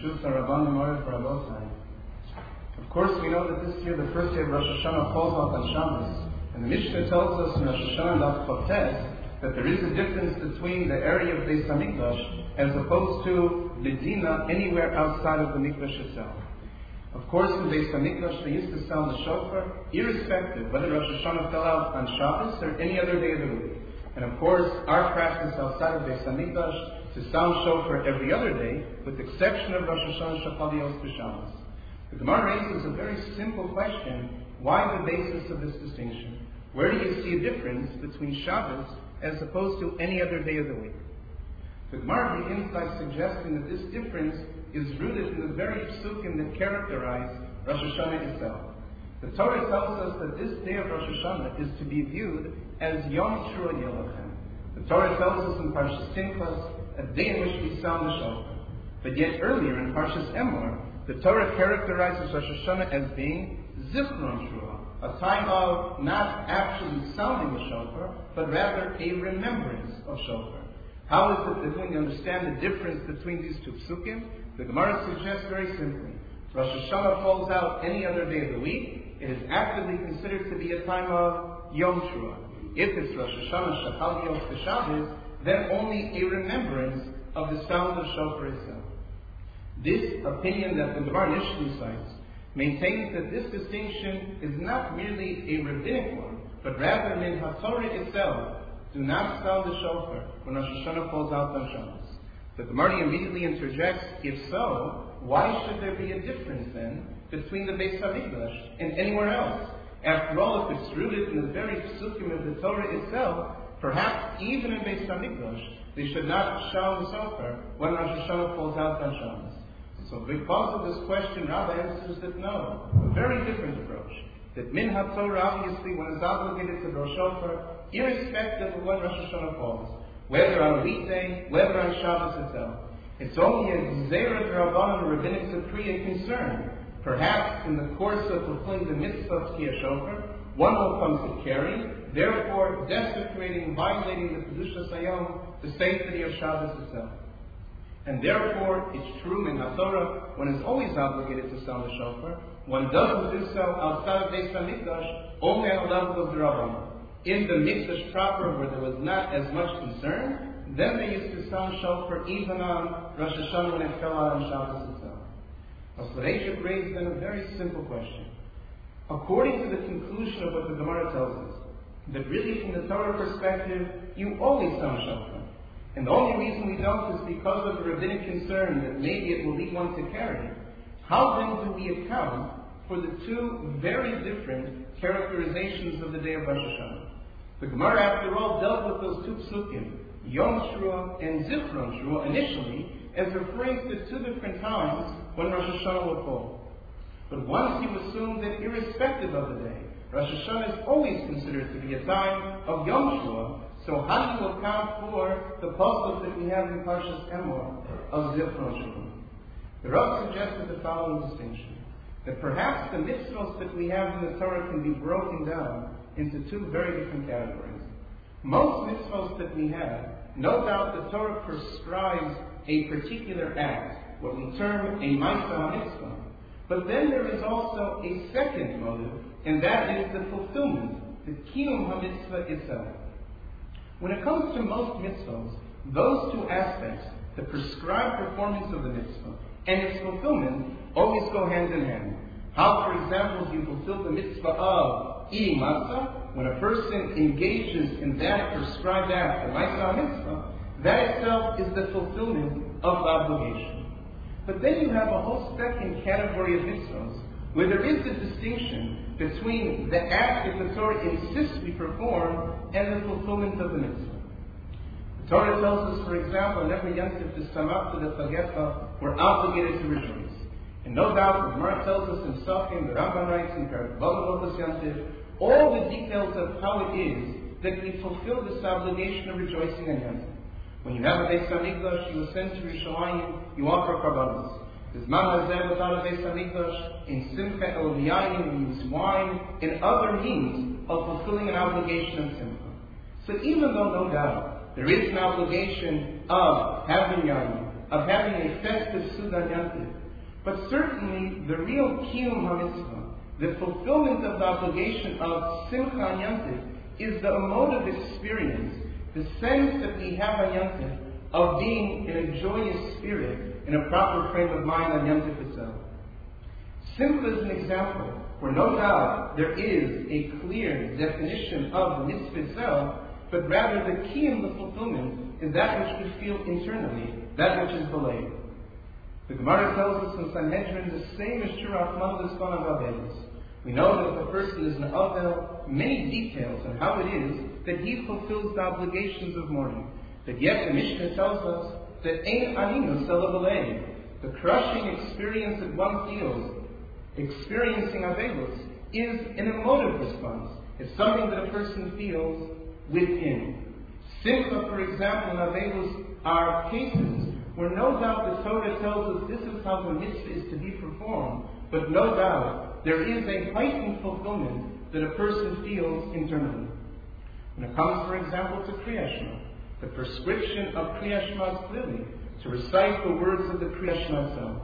Of course, we know that this year, the first day of Rosh Hashanah falls out on Shabbos. And the Mishnah tells us in Rosh Hashanah that there is a difference between the area of Dei Samikdash as opposed to Medina, anywhere outside of the Mikvash itself. Of course, in Beis Hamikdash they used to sound the shofar, irrespective whether Rosh Hashanah fell out on Shabbos or any other day of the week. And of course, our practice outside of Beis Hamikdash to sound shofar every other day, with the exception of Rosh Hashanah Shachadios B'Shabbos. The Gemara raises a very simple question: why the basis of this distinction? Where do you see a difference between Shabbos as opposed to any other day of the week? The Gemara begins by suggesting that this difference is rooted in the very psukim that characterize Rosh Hashanah itself. The Torah tells us that this day of Rosh Hashanah is to be viewed as Yom Shura Elochem. The Torah tells us in Parshas Tinkos a day in which we sound the shofar. But yet earlier in Parshas Emor, the Torah characterizes Rosh Hashanah as being zichron shua, a time of not actually sounding the shofar, but rather a remembrance of shofar. How is it that we understand the difference between these two psukim? The Gemara suggests very simply, Rosh Hashanah falls out any other day of the week, it is actively considered to be a time of Yom Shua. If it's Rosh Hashanah Shachal B'Shabbos, then only a remembrance of the sound of shofar itself. This opinion that the Gemara initially cites maintains that this distinction is not merely a rabbinic one, but rather min HaTorah itself. Do not sound the shofar when Rosh Hashanah falls out on Shabbos. The Gemara immediately interjects, if so, why should there be a difference then between the Beis Hamikdash and anywhere else? After all, if it's rooted in the very psukim of the Torah itself, perhaps even in Beis Hamikdash, they should not sound the shofar when Rosh Hashanah falls out on Shabbos. So because of this question, Rav answers that no, a very different approach. That min HaTorah, obviously, one is obligated to blow shofar, irrespective of when Rosh Hashanah falls, whether on a weekday, whether on Shabbos itself. It's only a Zerah Ramban or Rabbinic Zakriya concern. Perhaps in the course of fulfilling the mitzvah of Tekias Shofar, one will come to carry, therefore desecrating, violating the Kedushas HaYom, the sanctity of Shabbos itself. And therefore, it's true in HaTorah, one is always obligated to sound the shofar. One doesn't do so outside of Beis Hamikdash, only on the level of the Rambam. In the Mikvash proper, where there was not as much concern, then they used to sound shofar even on Rosh Hashanah when it fell out on Shabbos itself. So they should raise then a very simple question. According to the conclusion of what the Gemara tells us, that really from the Torah perspective, you always sound shofar. And the only reason we don't is because of the rabbinic concern that maybe it will lead one to carry. How then do we account for the two very different characterizations of the day of Rosh Hashanah? The Gemara, after all, dealt with those two psukim, Yom Shua and Zichron Shua, initially, as referring to two different times when Rosh Hashanah will fall. But once you assume that irrespective of the day, Rosh Hashanah is always considered to be a time of Yom Shua, so how do you account for the puzzles that we have in Parshas Emor of Zichron Shua? The Rav suggested the following distinction, that perhaps the mitzvahs that we have in the Torah can be broken down into two very different categories. Most mitzvahs that we have, no doubt the Torah prescribes a particular act, what we term a Masa mitzvah. But then there is also a second motive, and that is the fulfillment, the kiyum ha-mitzvah itself. When it comes to most mitzvahs, those two aspects, the prescribed performance of the mitzvah and its fulfillment, always go hand in hand. How, for example, do you fulfill the mitzvah of eating matzah? When a person engages in that prescribed act, the matzah mitzvah, that itself is the fulfillment of the obligation. But then you have a whole second category of mitzvahs, where there is a distinction between the act that the Torah insists we perform and the fulfillment of the mitzvah. The Torah tells us, for example, in every yontif to samach to the chagecha, we're obligated to rejoice. And no doubt, the Gemara tells us in Psukim, the Ramban writes in Parshas Yontif, all the details of how it is that we fulfill this obligation of rejoicing and yontif. When you have a Beis Hamikdash, you ascend to Yerushalayim, you offer korbanos. There's manazeh without a Beis Hamikdash, in simcha elviyayim, we use wine, and other means of fulfilling an obligation of simcha. So even though no doubt there is an obligation of having yayim, of having a festive Suda Yantiv. But certainly, the real Kiyum HaMitzvah, the fulfillment of the obligation of Simcha Yantiv, is the emotive experience, the sense that we have on Yom Tov of being in a joyous spirit, in a proper frame of mind on Yom Tov itself. Simcha is an example, for no doubt there is a clear definition of the mitzvah itself, but rather the key in the fulfillment is that which we feel internally, that which is belayed. The Gemara tells us in Sanhedrin the same as Shirachman is gone of Avelus. We know that the person is an Avel, many details on how it is that he fulfills the obligations of mourning. But yet the Mishnah tells us that Ein Aninu Selabelei, the crushing experience that one feels, experiencing Avelus, is an emotive response. It's something that a person feels within. Simcha, for example, and Avelus are cases where no doubt the Torah tells us this is how the mitzvah is to be performed, but no doubt there is a heightened fulfillment that a person feels internally. When it comes, for example, to Kriyas Shema, the prescription of Kriyas Shema is clearly to recite the words of the Kriyas Shema itself.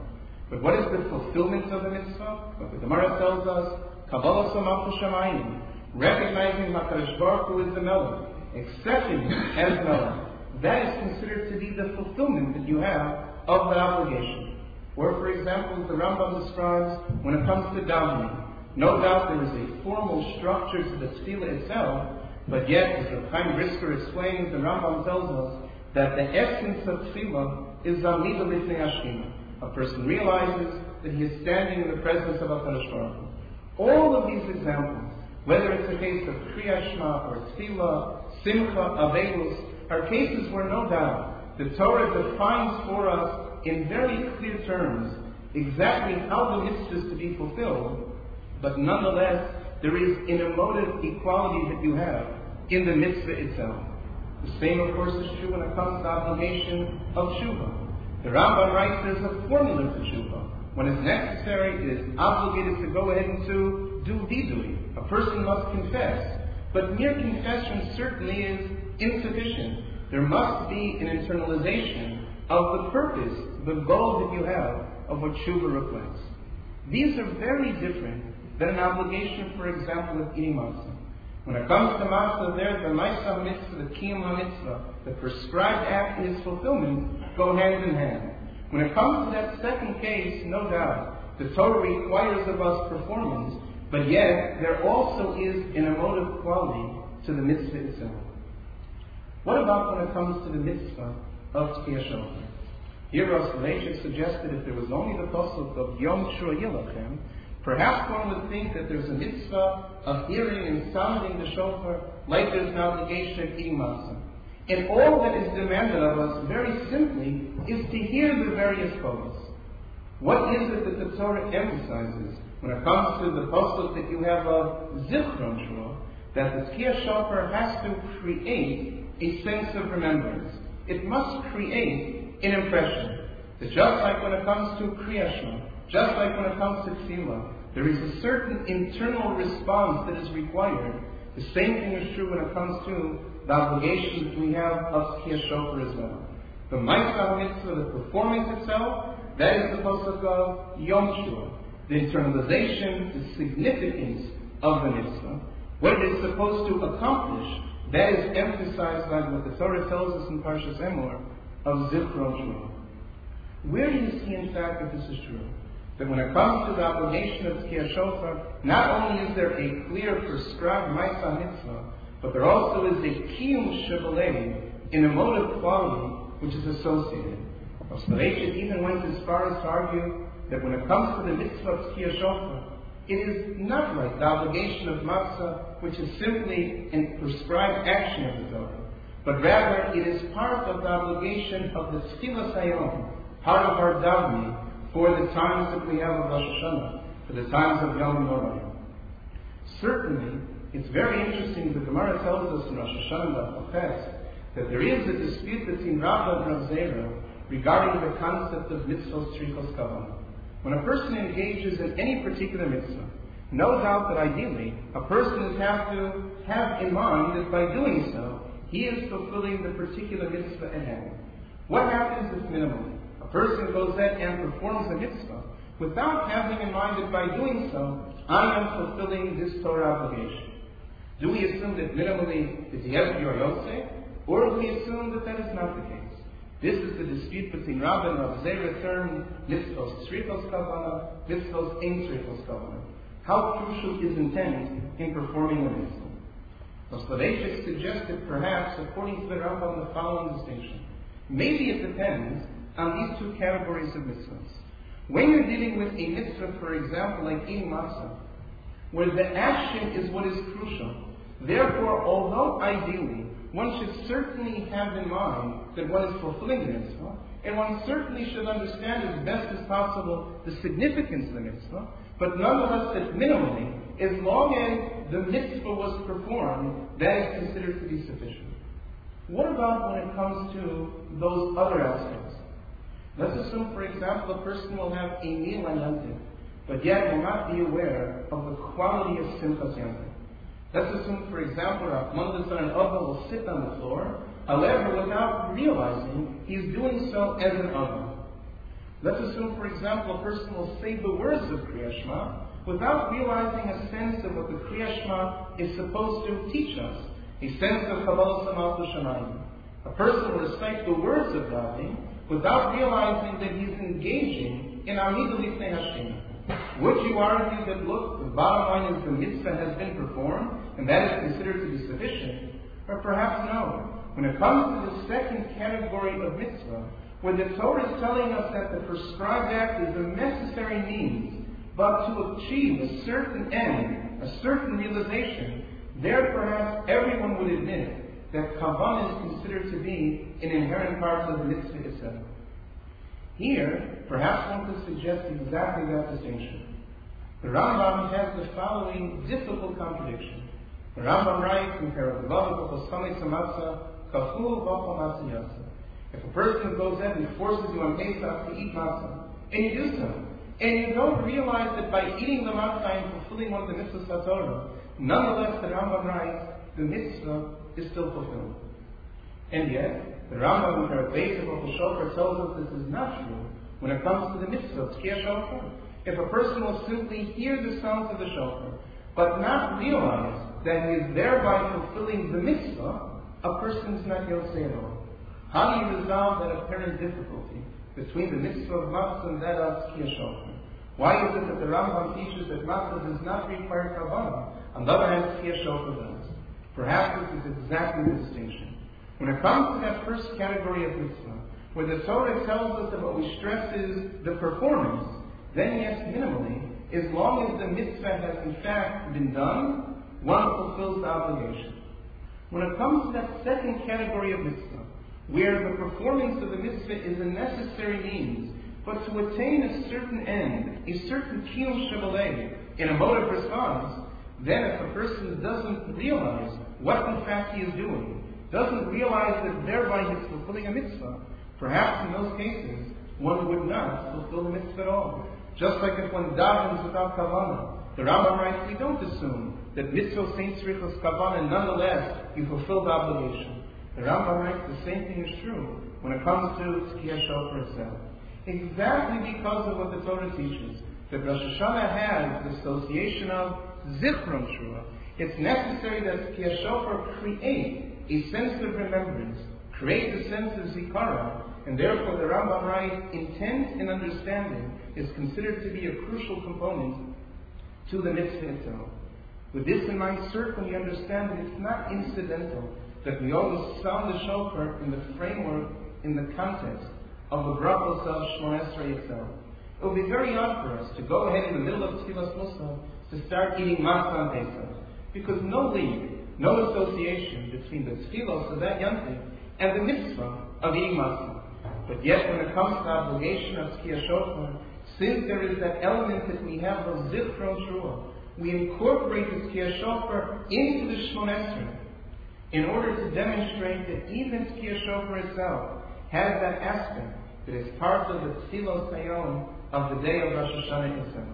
But what is the fulfillment of the mitzvah? What the Gemara tells us, Kabbalah Somachu Shamayim, recognizing HaKadosh Baruch Hu is the melon, accepting him as melon. That is considered to be the fulfillment that you have of the obligation. Or, for example, the Rambam describes when it comes to davening. No doubt there is a formal structure to the tefillah itself, but yet, as Rav Chaim Brisker explains, the Rambam tells us that the essence of tefillah is amida lifnei Hashemah. A person realizes that he is standing in the presence of HaKadosh Baruch Hu. All of these examples, whether it's a case of Kriyas Shema or tefillah, Simcha, Avelus, are cases where no doubt the Torah defines for us in very clear terms exactly how the mitzvah is to be fulfilled, but nonetheless there is an emotive equality that you have in the mitzvah itself. The same, of course, is true when it comes to the obligation of teshuva. The Ramban writes there's a formula for teshuva. When it's necessary, it is obligated to go ahead and to do vidui. A person must confess, but mere confession certainly is insufficient. There must be an internalization of the purpose, the goal that you have of what teshuva reflects. These are very different than an obligation, for example, of eating Masa. When it comes to Masa, there the Masa mitzvah, the Kiyum HaMitzvah, the prescribed act and its fulfillment go hand in hand. When it comes to that second case, no doubt, the Torah requires of us performance, but yet there also is an emotive quality to the mitzvah itself. What about when it comes to the mitzvah of Tekias Shofar? Here Rav suggested if there was only the pasuk of Yom Shura Elochem, perhaps one would think that there's a mitzvah of hearing and sounding the shofar like there's an obligation of eating Masa. And all that is demanded of us, very simply, is to hear the various poems. What is it that the Torah emphasizes when it comes to the pasuk that you have of zichron shua, that the Tekias Shofar has to create a sense of remembrance? It must create an impression. That just like when it comes to Kriyas Shema, just like when it comes to tefillah, there is a certain internal response that is required. The same thing is true when it comes to the obligation that we have of Tekias Shofar as well. The Ma'aseh mitzvah, the performance itself, that is the pasuk of Yom Shua. The internalization, the significance of the mitzvah, what it is supposed to accomplish, that is emphasized by what the Torah tells us in Parshas Emor of zichron shua. Where do you see, in fact, that this is true? That when it comes to the obligation of Tekias Shofar, not only is there a clear prescribed ma'aseh mitzvah, but there also is a kiyum shebelei, an emotive quality which is associated. Rav even went as far as to argue that when it comes to the mitzvah of Tekias Shofar, it is not like the obligation of matzah, which is simply a prescribed action of the Torah, but rather it is part of the obligation of the Tekias HaYom, part of our davening for the times that we have of Rosh Hashanah, for the times of Yom Tov. Certainly, it's very interesting that the Gemara tells us in Rosh Hashanah that there is a dispute between Rav and Zerah regarding the concept of mitzvahs shrichos kavanah. When a person engages in any particular mitzvah, no doubt that ideally a person is have to have in mind that by doing so, he is fulfilling the particular mitzvah at hand. What happens if minimally? A A person goes in and performs the mitzvah without having in mind that by doing so, I am fulfilling this Torah obligation. Do we assume that minimally is yes or yoseh, or do we assume that that is not the case? This is the dispute between Rav and Rav Zerah term mitzvos tzrichos kavanah, mitzvos ein tzrichos kavanah. How crucial is intent in performing a mitzvah? Nostalgic suggested perhaps, according to the Rambam, the following distinction. Maybe it depends on these two categories of mitzvahs. When you're dealing with a mitzvah, for example, like eating masa, where the action is what is crucial, therefore, although ideally, one should certainly have in mind that one is fulfilling the mitzvah, and one certainly should understand as best as possible the significance of the mitzvah, but nonetheless that minimally, as long as the mitzvah was performed, that is considered to be sufficient. What about when it comes to those other aspects? Let's assume, for example, a person will have a meal on Yom Tov, but yet will not be aware of the quality of Simchas Yom Tov. Let's assume, for example, Rav the son of Abba will sit on the floor, however, without realizing he's doing so as an Abba. Let's assume, for example, a person will say the words of Kriyas Shema, without realizing a sense of what the Kriyas Shema is supposed to teach us, a sense of Kabbalah Samalto Shamayim. A person will recite the words of davening without realizing that he's engaging in Amidah Lifnei Hashem. Would you argue that, look, the bottom line is the mitzvah has been performed, and that is considered to be sufficient? Or perhaps no. When it comes to the second category of mitzvah, where the Torah is telling us that the prescribed act is a necessary means, but to achieve a certain end, a certain realization, there perhaps everyone would admit that kavanah is considered to be an inherent part of the mitzvah itself. Here, perhaps one could suggest exactly that distinction. The Rambam has the following difficult contradiction. The Rambam writes in Paraglavah, if a person goes in and forces you on Pesach to eat matzah, and you do so, and you don't realize that by eating the matzah and fulfilling one of the mitzvahs of Torah, nonetheless the Rambam writes, the mitzvah is still fulfilled. And yet, the Rambam in Basic of the Shofar tells us this is not true when it comes to the mitzvah of Tekias Shofar. If a person will simply hear the sounds of the Shofar, but not realize that he is thereby fulfilling the mitzvah, a person is not yoseh at all. How do you resolve that apparent difficulty between the mitzvah of matzah and that of Tekias Shofar? Why is it that the Rambam teaches that matzah does not require kavanah? On the other hand, Tekias Shofar does. Perhaps this is exactly the distinction. When it comes to that first category of mitzvah, where the Torah tells us that what we stress is the performance, then yes, minimally, as long as the mitzvah has in fact been done, one fulfills the obligation. When it comes to that second category of mitzvah, where the performance of the mitzvah is a necessary means, but to attain a certain end, a certain kiyum shemalei, in a mode of response, then if a person doesn't realize what in fact he is doing, doesn't realize that thereby he is fulfilling a mitzvah, perhaps in those cases, one would not fulfill the mitzvah at all. Just like if one davens without kavanah, the Rambam writes, we don't assume that mitzvah saints riches kavanah, nonetheless, you fulfill the obligation. The Rambam writes the same thing is true when it comes to Tekias Shofar itself. Exactly because of what the Torah teaches, that Rosh Hashanah has the association of zichron shua. It's necessary that Tekias Shofar create a sense of remembrance, create a sense of zikara, and therefore the Rambam writes, intent and understanding is considered to be a crucial component to the mitzvah itself. With this in mind, certainly understand that it's not incidental that we always sound the shofar in the framework, in the context of the brachos of Shemona Esrei itself. It would be very odd for us to go ahead in the middle of Tefillas Musaf to start eating matzah on Pesach, because no link, no association between the tefillos of that Yom Tov and the mitzvah of eating matzah. But yet, when it comes to the obligation of Tekias Shofar, since there is that element that we have of zichron shua, we incorporate the Tekias Shofar into the Shemona Esrei in order to demonstrate that even Tekias Shofar itself has that aspect that is part of the Tekias HaYom of the day of Rosh Hashanah itself.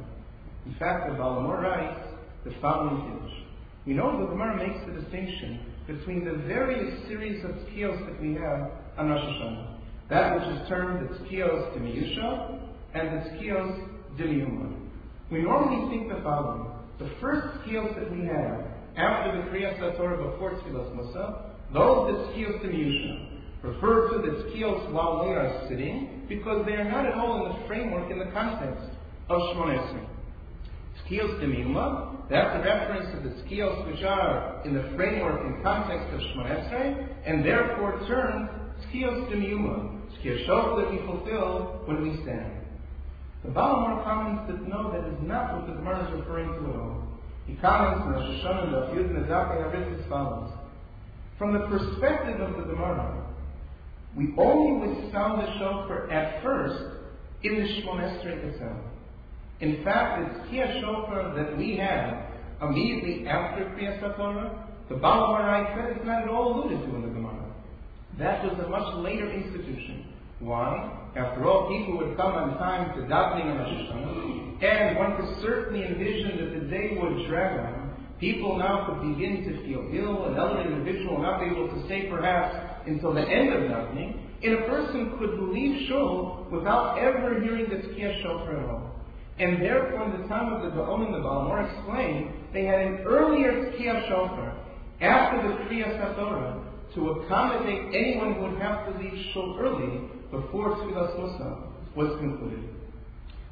In fact, the Balamor writes the following Kiddush. We know the Gemara makes the distinction between the various series of Tekiyos that we have on Rosh Hashanah. that which is termed the Tekios Demiusha and the Tekios Demiuma. We normally think the following. The first Tekios that we have after the Kriyas HaTorah before Tefillas Masa, those the Tekios Demiusha, refer to the Tekios while they are sitting, because they are not at all in the framework, in the context of Shemone Esrei. Tekios Demiuma, that's a reference to the Tekios which are in the framework and context of Shemone Esrei, and therefore termed Tekios Demiuma, Tekias Shofar that we fulfill when we stand. The Balamor comments that no, that is not what the Gemara is referring to at all. He comments in Rosh Hashanah and the Zakeh as follows. From the perspective of the Gemara, we only withstand the shofar at first in the Shmoneh Esrei itself. In fact, the Tekias Shofar that we have immediately after Kriyas HaTorah, the Balamor said it's not at all alluded to in the Gemara. That was a much later institution. Why? After all, people would come on time to davening in Rosh Hashanah, and one could certainly envision that the day would drag on. People now could begin to feel ill, an elderly individual not able to stay perhaps until the end of davening, and a person could leave shul without ever hearing the Tekias Shofar at all. And therefore, in the time of the Gaon, the Balamor explained, they had an earlier Tekias Shofar after the Kriyas HaTorah to accommodate anyone who would have to leave shul early before Tefillas Masa was concluded.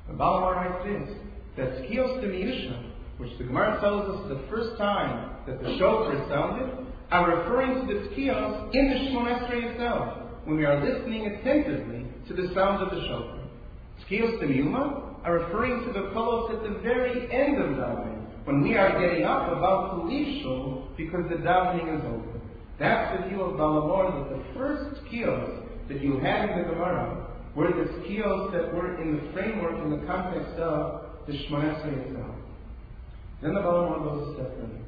The Balamor writes this, that Tekios Demiusha, which the Gemara tells us the first time that the shofar is sounded, are referring to the Tekios in the Shmoneh Esrei itself, when we are listening attentively to the sound of the shofar. Tekios Demiuma are referring to the kolos at the very end of davening, when we are getting up about to leave shul because the davening is over. That's the view of Balamor, that the first Tekios that you had in the Gemara were the Tekios that were in the framework, in the context of the Shmoneh Esrei itself. Then the Balamor goes a step further.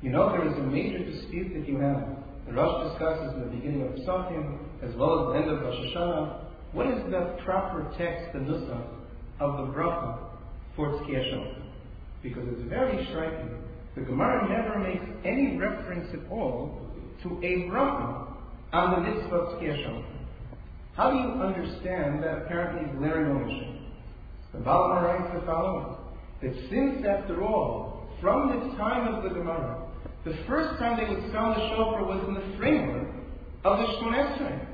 You know, there is a major dispute that you have. The Rosh discusses in the beginning of Psukim, as well as the end of Rosh Hashanah, what is the proper text, the nusach, of the bracha for Tekias Shofar? Because it's very striking. The Gemara never makes any reference at all to a bracha on the mitzvah of Tekias Shofar. How do you understand that apparently glaring omission? The Balamor writes the following, that since, after all, from the time of the Gemara, the first time they would sound the shofar was in the framework of the Shmoneh Esrei.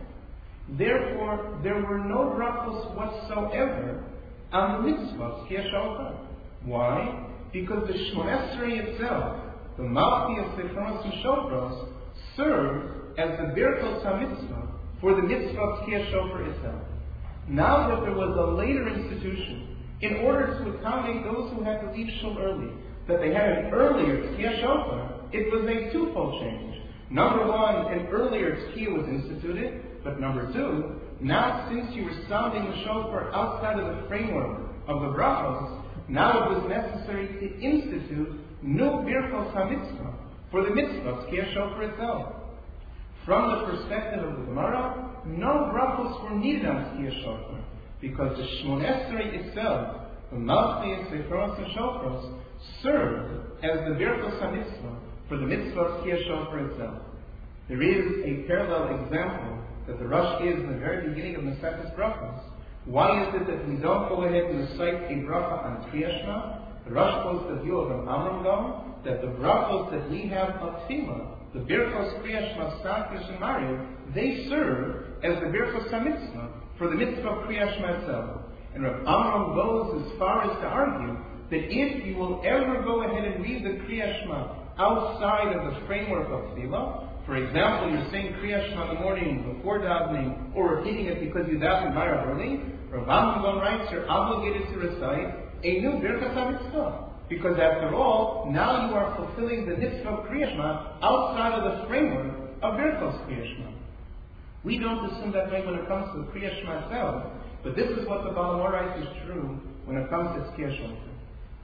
Therefore, there were no brachos whatsoever on the mitzvah of Tekias Shofar. Why? Because the Shmoneh Esrei itself, the Malki of Zichronos and Shofros, served as the Birkos HaMitzvah for the mitzvah of Tekias Shofar itself. Now that there was a later institution, in order to accommodate those who had to leave shul early, that they had an earlier Tekias Shofar, it was a twofold change. Number one, an earlier Tekiah was instituted, but number two, now since you were sounding the shofar outside of the framework of the brachos, now it was necessary to institute new Birkos HaMitzvah for the mitzvah of Tekias Shofar itself. From the perspective of the Gemara, no brachos were needed on Tekias Shofar, because the Shmoneh Esrei itself, the Malchus, Zichronos, and Shofros, served as the Birkos HaMitzvah for the mitzvah of Tekias Shofar itself. There is a parallel example that the Rosh gives in the very beginning of Maseches Brachos. Why is it that we don't go ahead and recite a bracha on Kriyas Shema? The Rosh quotes the view of Ramban that the brachos that we have of Tefillah, the Birchos Kriyas Shema, Samikdash, and Mardi, they serve as the Birchos HaMitzvah for the mitzvah of Kriyas Shema itself. And Rav Amram goes as far as to argue that if you will ever go ahead and read the Kriyas Shema outside of the framework of tefillah, for example, you're saying Kriyas Shema in the morning before davening, or repeating it because you daven Marav early, Rav Amram writes you're obligated to recite a new Birchos HaMitzvah. Because after all, now you are fulfilling the mitzvah of Kriyas Shema outside of the framework of Birkos Kriyas Shema. We don't assume that way when it comes to Kriyas Shema itself, but this is what the Balamor writes is true when it comes to Tekias Shofar.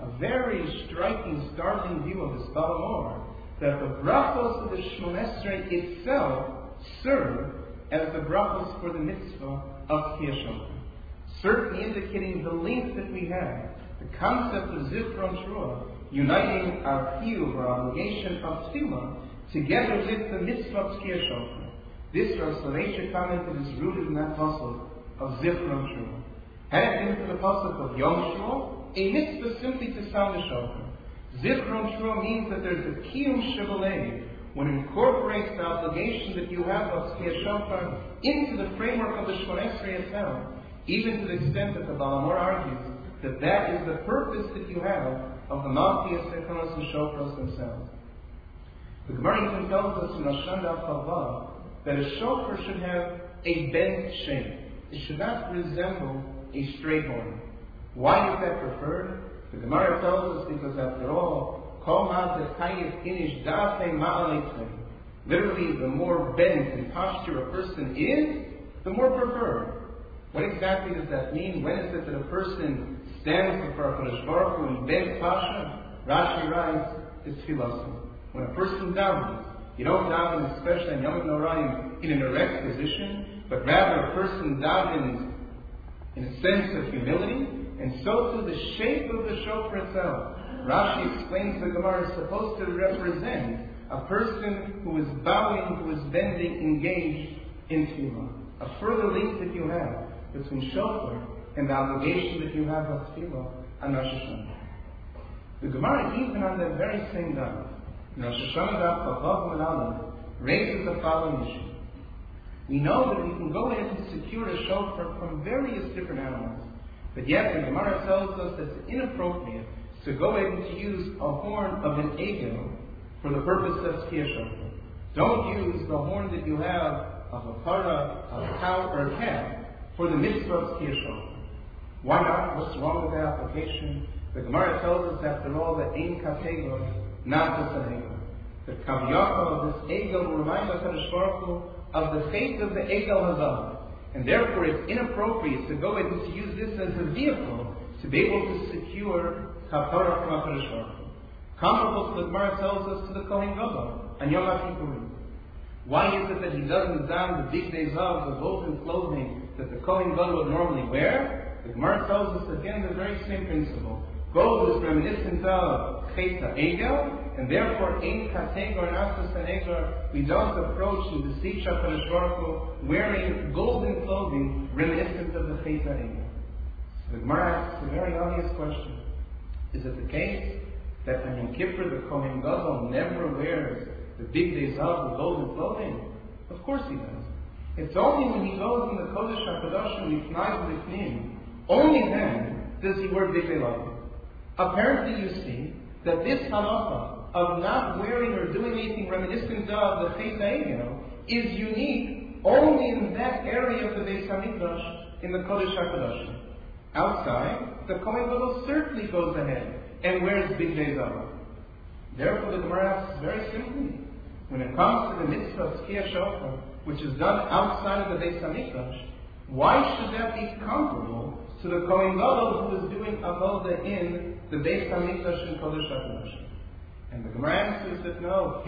A very striking, startling view of this Balamor, that the brachos of the Shmoneh Esrei itself serve as the brachos for the mitzvah of Tekias Shofar, certainly indicating the link that we have. The concept of zichron shua, uniting our kiyuv, our obligation of tefillah, together with the mitzvah of Tekias Shofar. This transformation coming to this root in that pasuk of zichron shua. Headed into the pasuk of Yom Shua, a mitzvah simply to sound the shofar. Zichron shua means that there's a kiyum shibalei, when it incorporates the obligation that you have of Tekias Shofar into the framework of the Shmonesrei itself, even to the extent that the Balamor argues that that is the purpose that you have of the Malchias, Tekonos, and Shofros themselves. The Gemara even tells us in Rosh Hashanah that a shofar should have a bent shape. It should not resemble a straight horn. Why is that preferred? The Gemara tells us because after all, literally, the more bent in posture a person is, the more preferred. What exactly does that mean? When is it that a person stands before HaKadosh Baruch Hu in bent posture? Rashi writes, it's tefillah. When a person davens, you don't daven, especially in Yom Norayim, in an erect position, but rather a person davens in a sense of humility, and so too the shape of the shofar itself. Rashi explains the Gemara is supposed to represent a person who is bowing, who is bending, engaged in tefillah. A further link that you have between shofar and the obligation that you have of tefillah and Rosh Hashanah. The Gemara, even on that very same day, in Rosh Hashanah, raises the following issue. We know that we can go in and secure a shofar from various different animals, but yet the Gemara tells us that it's inappropriate to go ahead and to use a horn of an eagle for the purpose of Tekias Shofar. Don't use the horn that you have of a para, a cow, or a calf for the mitzvah of Tekias Shofar. Why not? What's wrong with the application? The Gemara tells us, after all, that ein kavyacha, not just an eagle. The kavyacha of this eagle will remind us of the fate of the eagle hazal, and therefore it's inappropriate to go ahead and to use this as a vehicle to be able to secure kapara from HaKadosh Baruch Hu. Comparable to the Gemara tells us to the Kohen Gadol and Yom HaKippurim. Why is it that he doesn't don the big bezav, the golden clothing that the Kohen Gadol would normally wear? The Gemara tells us again the very same principle. Gold is reminiscent of Cheta Egel, and therefore Ein Kategor Nasas Egel, we don't approach and beseech HaKadosh Baruch Hu wearing golden clothing reminiscent of the Cheta Egel. So the Gemara asks a very obvious question. Is it the case that on Yom Kippur the Kohen Gadol never wears the big days of the golden clothing? Of course he does. It's only when he goes in the Kodesh HaKadosh and he flies with him, only then does he wear big days. Apparently you see that this halacha of not wearing or doing anything reminiscent of the Cheta Egel is unique only in that area of the Beis Hamikdash in the Kodesh HaKadosh. Outside, the Kohen Gadol certainly goes ahead and wears bigdei zara. Therefore, the Gemara asks very simply, when it comes to the mitzvah of Tekias Shofar, which is done outside of the Beis Hamikdash, why should that be comparable to the Kohen Gadol who is doing avodah in the Beis Hamikdash and Kodesh HaKodesh? And the Gemara answers that no,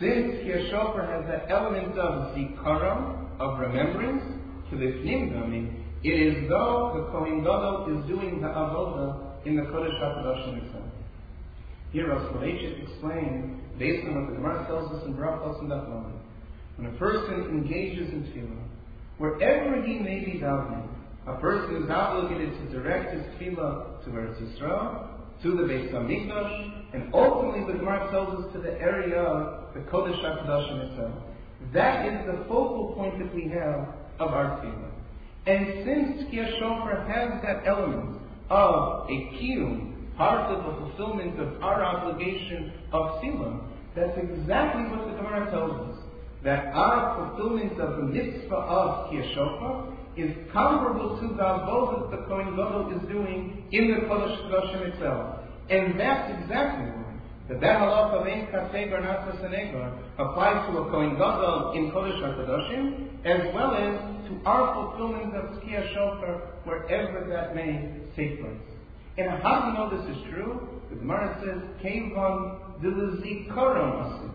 since Tekias Shofar has that element of zikaron, of remembrance, it is though the Kohen Gadol is doing the avodah in the Kodesh HaKadosh itself. Here Rav explained, based on what the Gemara tells us in Brachos and Daflam, when a person engages in tefillah, wherever he may be davening, a person is obligated to direct his tefillah to Eretz Yisrael, to the Beis Hamikdash, and ultimately the Gemara tells us to the area of the Kodesh HaKadosh itself. That is the focal point that we have of our tefillah. And since Tekias Shofar has that element of a kiyum, part of the fulfillment of our obligation of tefillah, that's exactly what the Gemara tells us. That our fulfillment of the mitzvah of Tekias Shofar is comparable to the avodah that the Kohen Gadol is doing in the Kodesh HaKodesh itself. And that's exactly what that halacha of Ein Kategor Nasas Hanegar applies to a Kohen Gadol in Kodesh HaKadoshim, as well as to our fulfillment of Tekias Shofar, wherever that may take place. And how do we know this is true? The Gemara says, Keivan Dilizikaron Asim.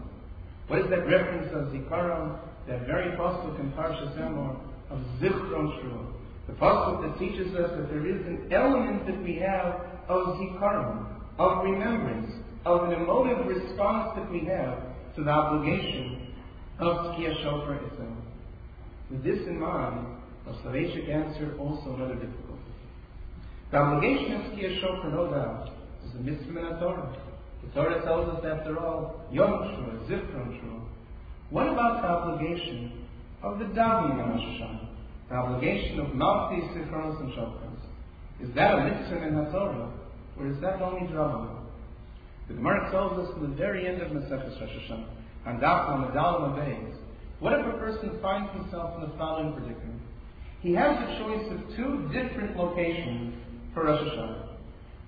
What is that reference of Zikaron? That very pasuk in Parshas Emor of Zichron Shua. The pasuk that teaches us that there is an element that we have of Zikaron, of remembrance, of an emotive response that we have to the obligation of Tekias Shofar itself. With this in mind, a Slaveshik answer also another difficulty. The obligation of Tekias Shofar, no doubt, is a mitzvah in the Torah. The Torah tells us, after all, Yom Shua, zichron shua. What about the obligation of the davening on Rosh Hashanah? The obligation of ma'aseh mitzvahs and shofars. Is that a mitzvah in the Torah, or is that only drama? The Gemara tells us in the very end of Masechus Rosh Hashanah, and what if a person finds himself in the following predicament? He has the choice of two different locations for Rosh Hashanah.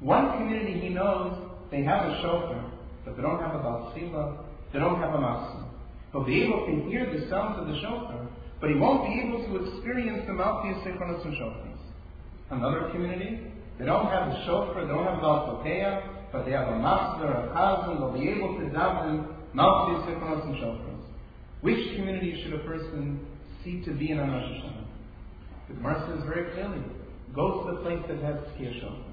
One community he knows, they have a shofar, but they don't have a tefillah, they don't have a masa. He'll be able to hear the sounds of the shofar, but he won't be able to experience the malchus synchronous and shofars. Another community, they don't have a shofar, they don't have a, but they have a master, a chazan, they'll be able to daven malchus synchronous and shofars. Which community should a person seek to be in on Rosh Hashanah? The Gemara says very clearly, go to the place that has Tekias Shofar.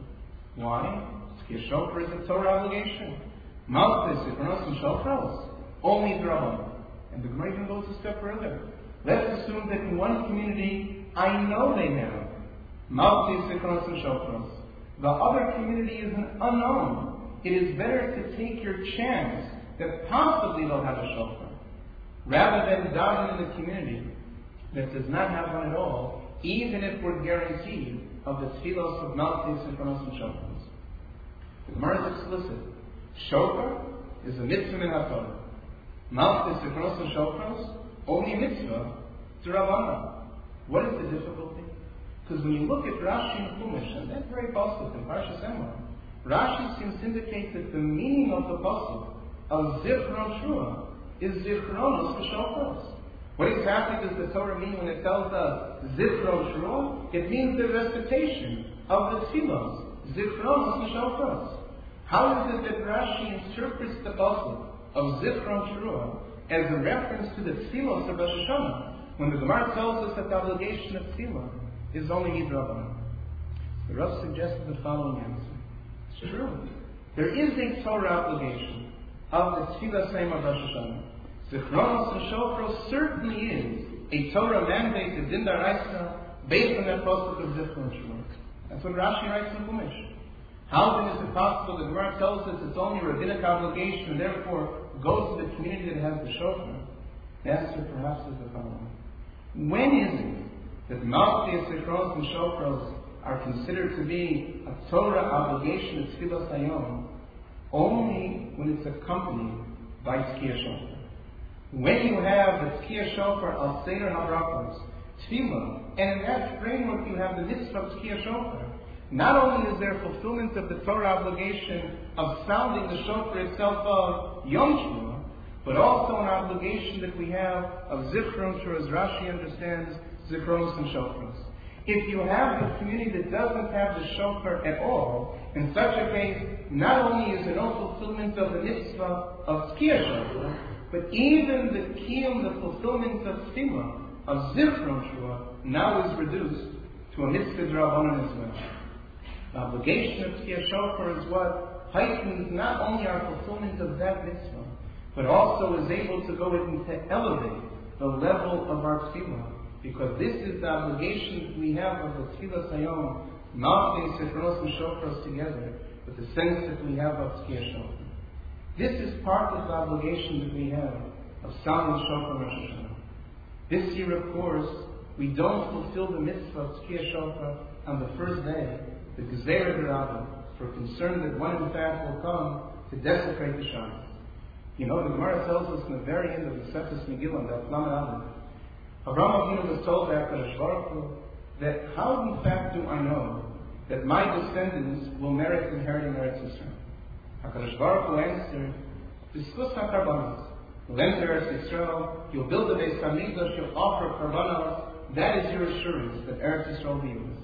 Why? Tekias Shofar is a Torah obligation. Malchus synchronous and shofars, only drama. And the Gemara even goes a step further. Let's assume that in one community, I know they have malchus synchronous and shofars. The other community is an unknown. It is better to take your chance that possibly they'll have a shofar, rather than davening in a community that does not have one at all, even if we're guaranteed of the tefillos of malchus synchronous and shofars. The Gemara is explicit. Shofar is a mitzvah in HaTorah. Malchus synchronous and shofars, only mitzvah to Rabbana. What is the difficulty? Because when you look at Rashi and Chumash, and that very pasuk in Parshas Emor, Rashi seems to indicate that the meaning of the pasuk of zichron shua is zichronos v'shofros. What exactly does the Torah mean when it tells us zichron shua? It means the recitation of the tefillos, zichronos v'shofros. How is it that Rashi interprets the pasuk of zichron shua as a reference to the tefillos of Rosh Hashanah, when the Gemara tells us that the obligation of tefillah is only midrabbanan? The Rav suggested the following answer. It's true. There is a Torah obligation of the tefillah same of Rosh Hashanah. Zichronos and shofros certainly is a Torah mandate to din daraisa based on that pasuk of zichron shofar. That's what Rashi writes in Chumash. How then is it possible? The Gemara tells us it's only rabbinic obligation and therefore goes to the community that has the shofar. The answer perhaps is the following. When is it that malchus synchronous and shofros are considered to be a Torah obligation of Kedushas HaYom only when it's accompanied by Tekias Shofar? When you have the Tekias Shofar al seder habrachos, tefillah, and in that framework you have the mitzvah of Tekias Shofar, not only is there fulfillment of the Torah obligation of sounding the shofar itself of Yom Shua, but also an obligation that we have of zichron shua, as Rashi understands zichronos and shofros. If you have a community that doesn't have the shofar at all, in such a case, not only is there no fulfillment of the mitzvah of Tekias Shofar, but even the kiyum, the fulfillment of tefillah, of zichron shua, now is reduced to a mitzvah d'rabbanan as well. The obligation of Tekias Shofar is what heightens not only our fulfillment of that mitzvah, but also is able to go in to elevate the level of our tefillah, because this is the obligation that we have of the Tekias Shofar, mouthing synchronous and shofros together with the sense that we have of Tekias Shofar. This is part of the obligation that we have of sounding shofar Rosh Hashanah. This year, of course, we don't fulfill the mitzvah of Tekias Shofar on the first day, the Gezerah Rabbah, for concern that one in fact will come to desecrate the Shabbat. You know, the Gemara tells us in the very end of the Sefes Megillah, that Lamed Aleph, Avraham Avinu was told after Hakadosh Baruch Hu that how in fact do I know that my descendants will merit inheriting Eretz Yisrael? Hakadosh Baruch Hu answered, "Discuss karbanos. You'll enter Eretz Yisrael. You'll build a Beis Hamikdash. You'll offer karbanos. That is your assurance that Eretz Yisrael will be yours."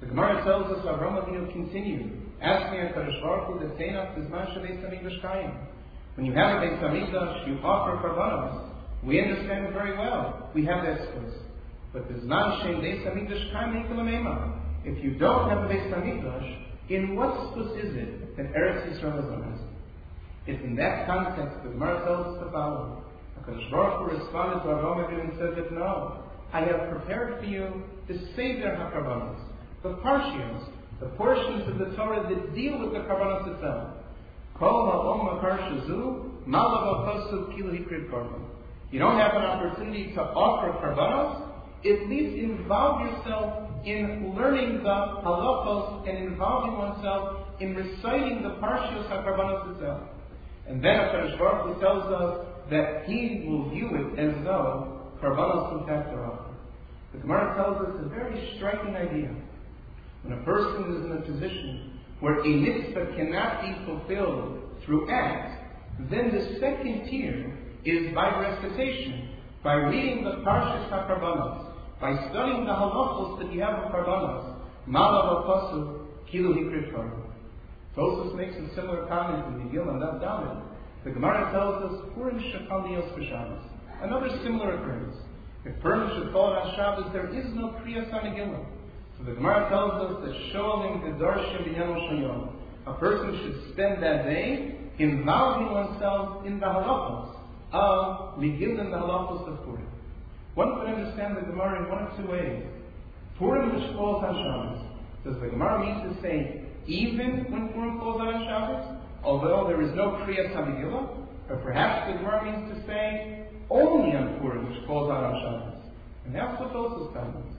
The Gemara tells us Avraham Avinu continued, asking Hakadosh Baruch Hu that Tainach B'zman Beis Hamikdash Kayim. When you have a Beis Hamikdash, you offer karbanos. We understand very well. We have that source. But there's not a shame. Dei Samikdash can't make the, if you don't have a Dei Samikdash, in what source is it that Eretz Yisrael is on us? It's in that context that Gemara tells us the following. HaKadosh Baruch Hu responded to Avraham and said that no, I have prepared for you the Seder HaKarbanos, the Parshios, the portions of the Torah that deal with the Karbanos itself. You don't have an opportunity to offer Karbanos, at least involve yourself in learning the halachos and involving oneself in reciting the Parshios HaKarbanos itself. And then HaKadosh Baruch Hu tells us that he will view it as though Karbanos in fact are offered. The Gemara tells us a very striking idea. When a person is in a position where a mitzvah cannot be fulfilled through acts, then the second tier is by recitation, by reading the Parshas HaKarbanos, by studying the halachos that you have of Karbanos, Malav HaPasuk, Kilu Hikrit Karbanos. Tosfos makes a similar comment in the Yom Tov. The Gemara tells us, Purim Shachal Nios B'Shabbos. Another similar occurrence. If Purim should fall on Shabbos, there is no Kriyas on a Gillah. So the Gemara tells us that Sholim Kedarshim B'Yom Shayom. A person should spend that day involving oneself in the halachos of Megillah and the halachos of Purim. One could understand the Gemara in one of two ways. Purim which falls on Shabbos. Does the Gemara mean to say, even when Purim falls on Shabbos, although there is no Kriyas HaMegillah? Or perhaps the Gemara means to say, only on Purim which falls out on Shabbos. And that's what Tosfos tells us.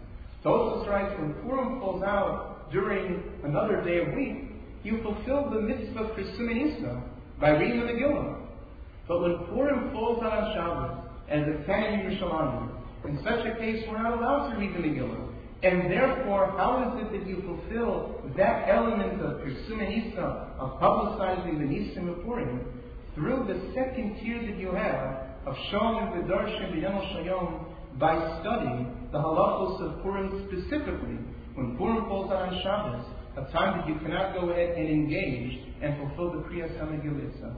Tosfos writes, when Purim falls out during another day of week, you fulfill the mitzvah for Suminista by reading the Megillah. But when Purim falls out on Shabbos, as a Tanna in Yerushalayim, in such a case we're not allowed to read the Megillah. And therefore, how is it that you fulfill that element of Suminista, of publicizing the Nisim of Purim, through the second tier that you have of Shalom and Vidarshin B'Yom Shayom, by studying the halachos of Purim specifically, when Purim falls out on Shabbos, a time that you cannot go ahead and engage and fulfill the Kriyas HaMegillah itself.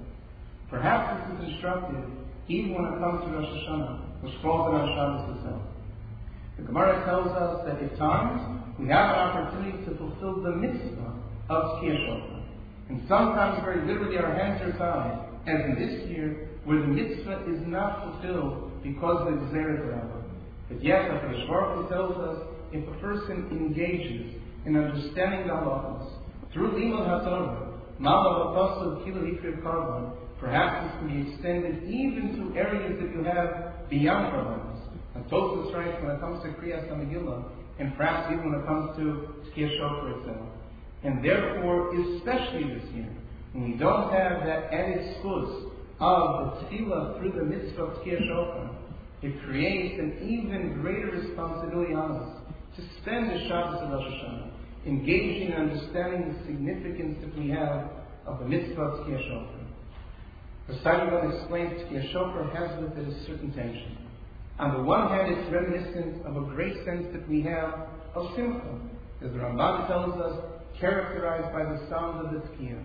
Perhaps this is instructive even when it comes to Rosh Hashanah, which falls out on Shabbos itself. The Gemara tells us that at times we have an opportunity to fulfill the mitzvah of Tekias Shofar. And sometimes very literally our hands are tied, as in this year, where the mitzvah is not fulfilled because of the Zerah level. But yet, as the Shvarku tells us, if a person engages in understanding the halachos through Limud HaTorah, Ma'alav HaPasuk Kilu Hikriv Karban, perhaps this can be extended even to areas that you have beyond Karbanos. And Tosfos writes when it comes to Kriyas HaMegillah, and perhaps even when it comes to Tekias Shofar itself. And therefore, especially this year, when we don't have that added schus of the tefillah through the mitzvah of Tekias Shofar, it creates an even greater responsibility on us to spend the Shabbos of Rosh Hashanah engaging and understanding the significance that we have of the mitzvah of Tekias Shofar. Rav explains Tekias Shofar has with it a certain tension. On the one hand, it's reminiscent of a great sense that we have of simcha, as the Ramban tells us, characterized by the sound of the Tekiah.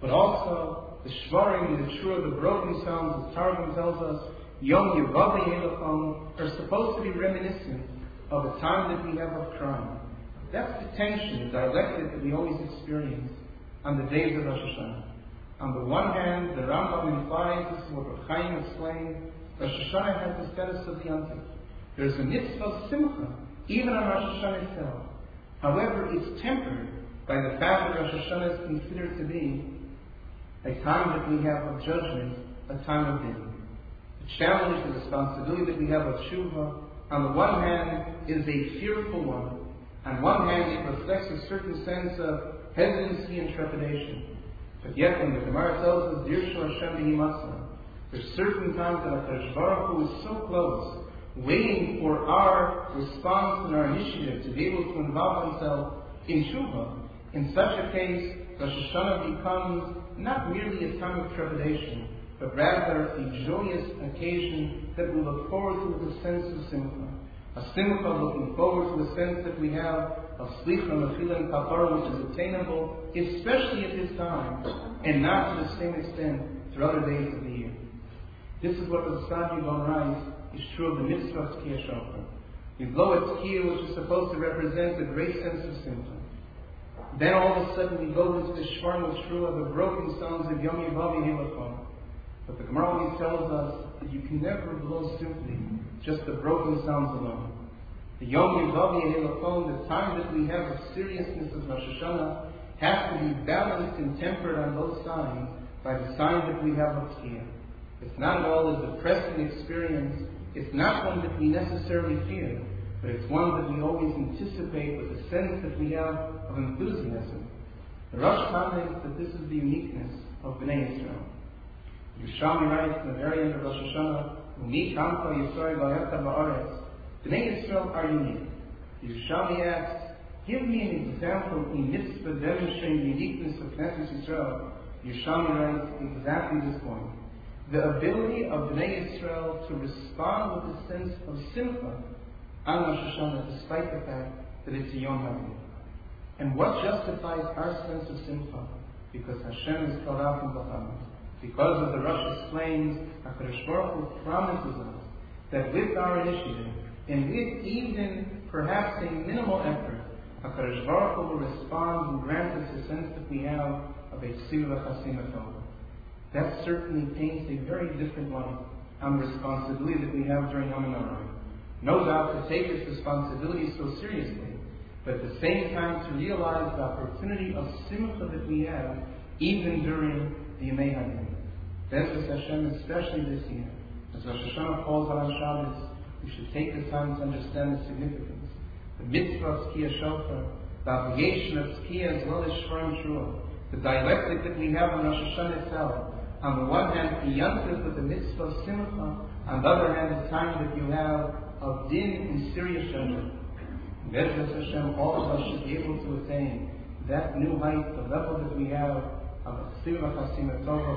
But also, the shvarim, the tshuva, the broken sounds, the Targum tells us, Yom Yevavei Elochem, are supposed to be reminiscent of a time that we have of crime. That's the tension, the dialectic that we always experience on the days of Rosh Hashanah. On the one hand, the Rambam implies, this is what Rav Chaim explained, Rosh Hashanah has the status of Yom Tov. There's a mitzvah of simcha, even on Rosh Hashanah itself. However, it's tempered by the fact that Rosh Hashanah is considered to be a time that we have of judgment, a time of davening. The challenge, the responsibility that we have of teshuva, on the one hand, is a fearful one. On one hand, it reflects a certain sense of hesitancy and trepidation. But yet, when the Gemara tells us, Yirshu Hashem B'hi Masa, there's certain times that HaKadosh Baruch Hu is so close, waiting for our response and our initiative to be able to involve oneself in teshuva. In such a case, Rosh Hashanah becomes not merely a time of trepidation, but rather a joyous occasion that we look forward to with a sense of simcha. A simcha looking forward to a sense that we have of slicha, mechila, and kapara, which is attainable, especially at this time, and not to the same extent through other days of the year. This is what the Sadiq writes is true of the mitzvah of Tekias Shofar. We blow a tekiah, which is supposed to represent the great sense of simcha. Then all of a sudden we go into zichron shua, the broken sounds of Yom Yevavihilachon. But the Gemara always tells us that you can never blow simply just the broken sounds alone. The Yom Yevavihilachon, the time that we have of seriousness of Rosh Hashanah, has to be balanced and tempered on both sides by the sign that we have of fear. It's not at all a depressing experience. It's not one that we necessarily fear, but it's one that we always anticipate with a sense that we have of enthusiasm. The Rosh comments that this is the uniqueness of Bnei Israel. Yerushalmi writes in the very end of Rosh Hashanah, Umi Kamcha Yisrael Vayata Ba'aretz. Bnei Israel are unique. Yerushalmi asks, give me an example in mitzvah demonstrating the uniqueness of Knesset Yisrael. Yerushalmi writes exactly this point. The ability of Bnei Israel to respond with a sense of simcha on Rosh Hashanah, despite the fact that it's a Yom Havi. And what justifies our sense of simcha? Because Hashem is called out from Bahamut. Because as the Rosh explains, HaKadosh Baruch Hu promises us that with our initiative, and with even perhaps a minimal effort, HaKadosh Baruch Hu will respond and grant us the sense that we have of a teshuva chasimatov. That certainly paints a very different light on the responsibility that we have during Yom Havi. No doubt to take this responsibility so seriously, but at the same time to realize the opportunity of simcha that we have even during the Yemei Hayim. That's with Hashem, especially this year. As Rosh Hashanah falls on Shabbos, we should take the time to understand the significance. The mitzvah of Tekias Shofar, the obligation of Tekias as well as zichron shua, the dialectic that we have on Rosh Hashanah itself. On the one hand, the yontif with the mitzvah of simcha, on the other hand, the time that you have of din and serious judgment. Bezras Hashem, all of us should be able to attain that new height, the level that we have of a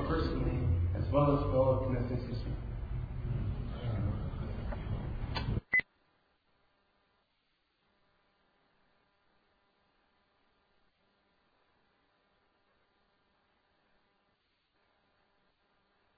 personally, as well as for all of Knesset Yisrael.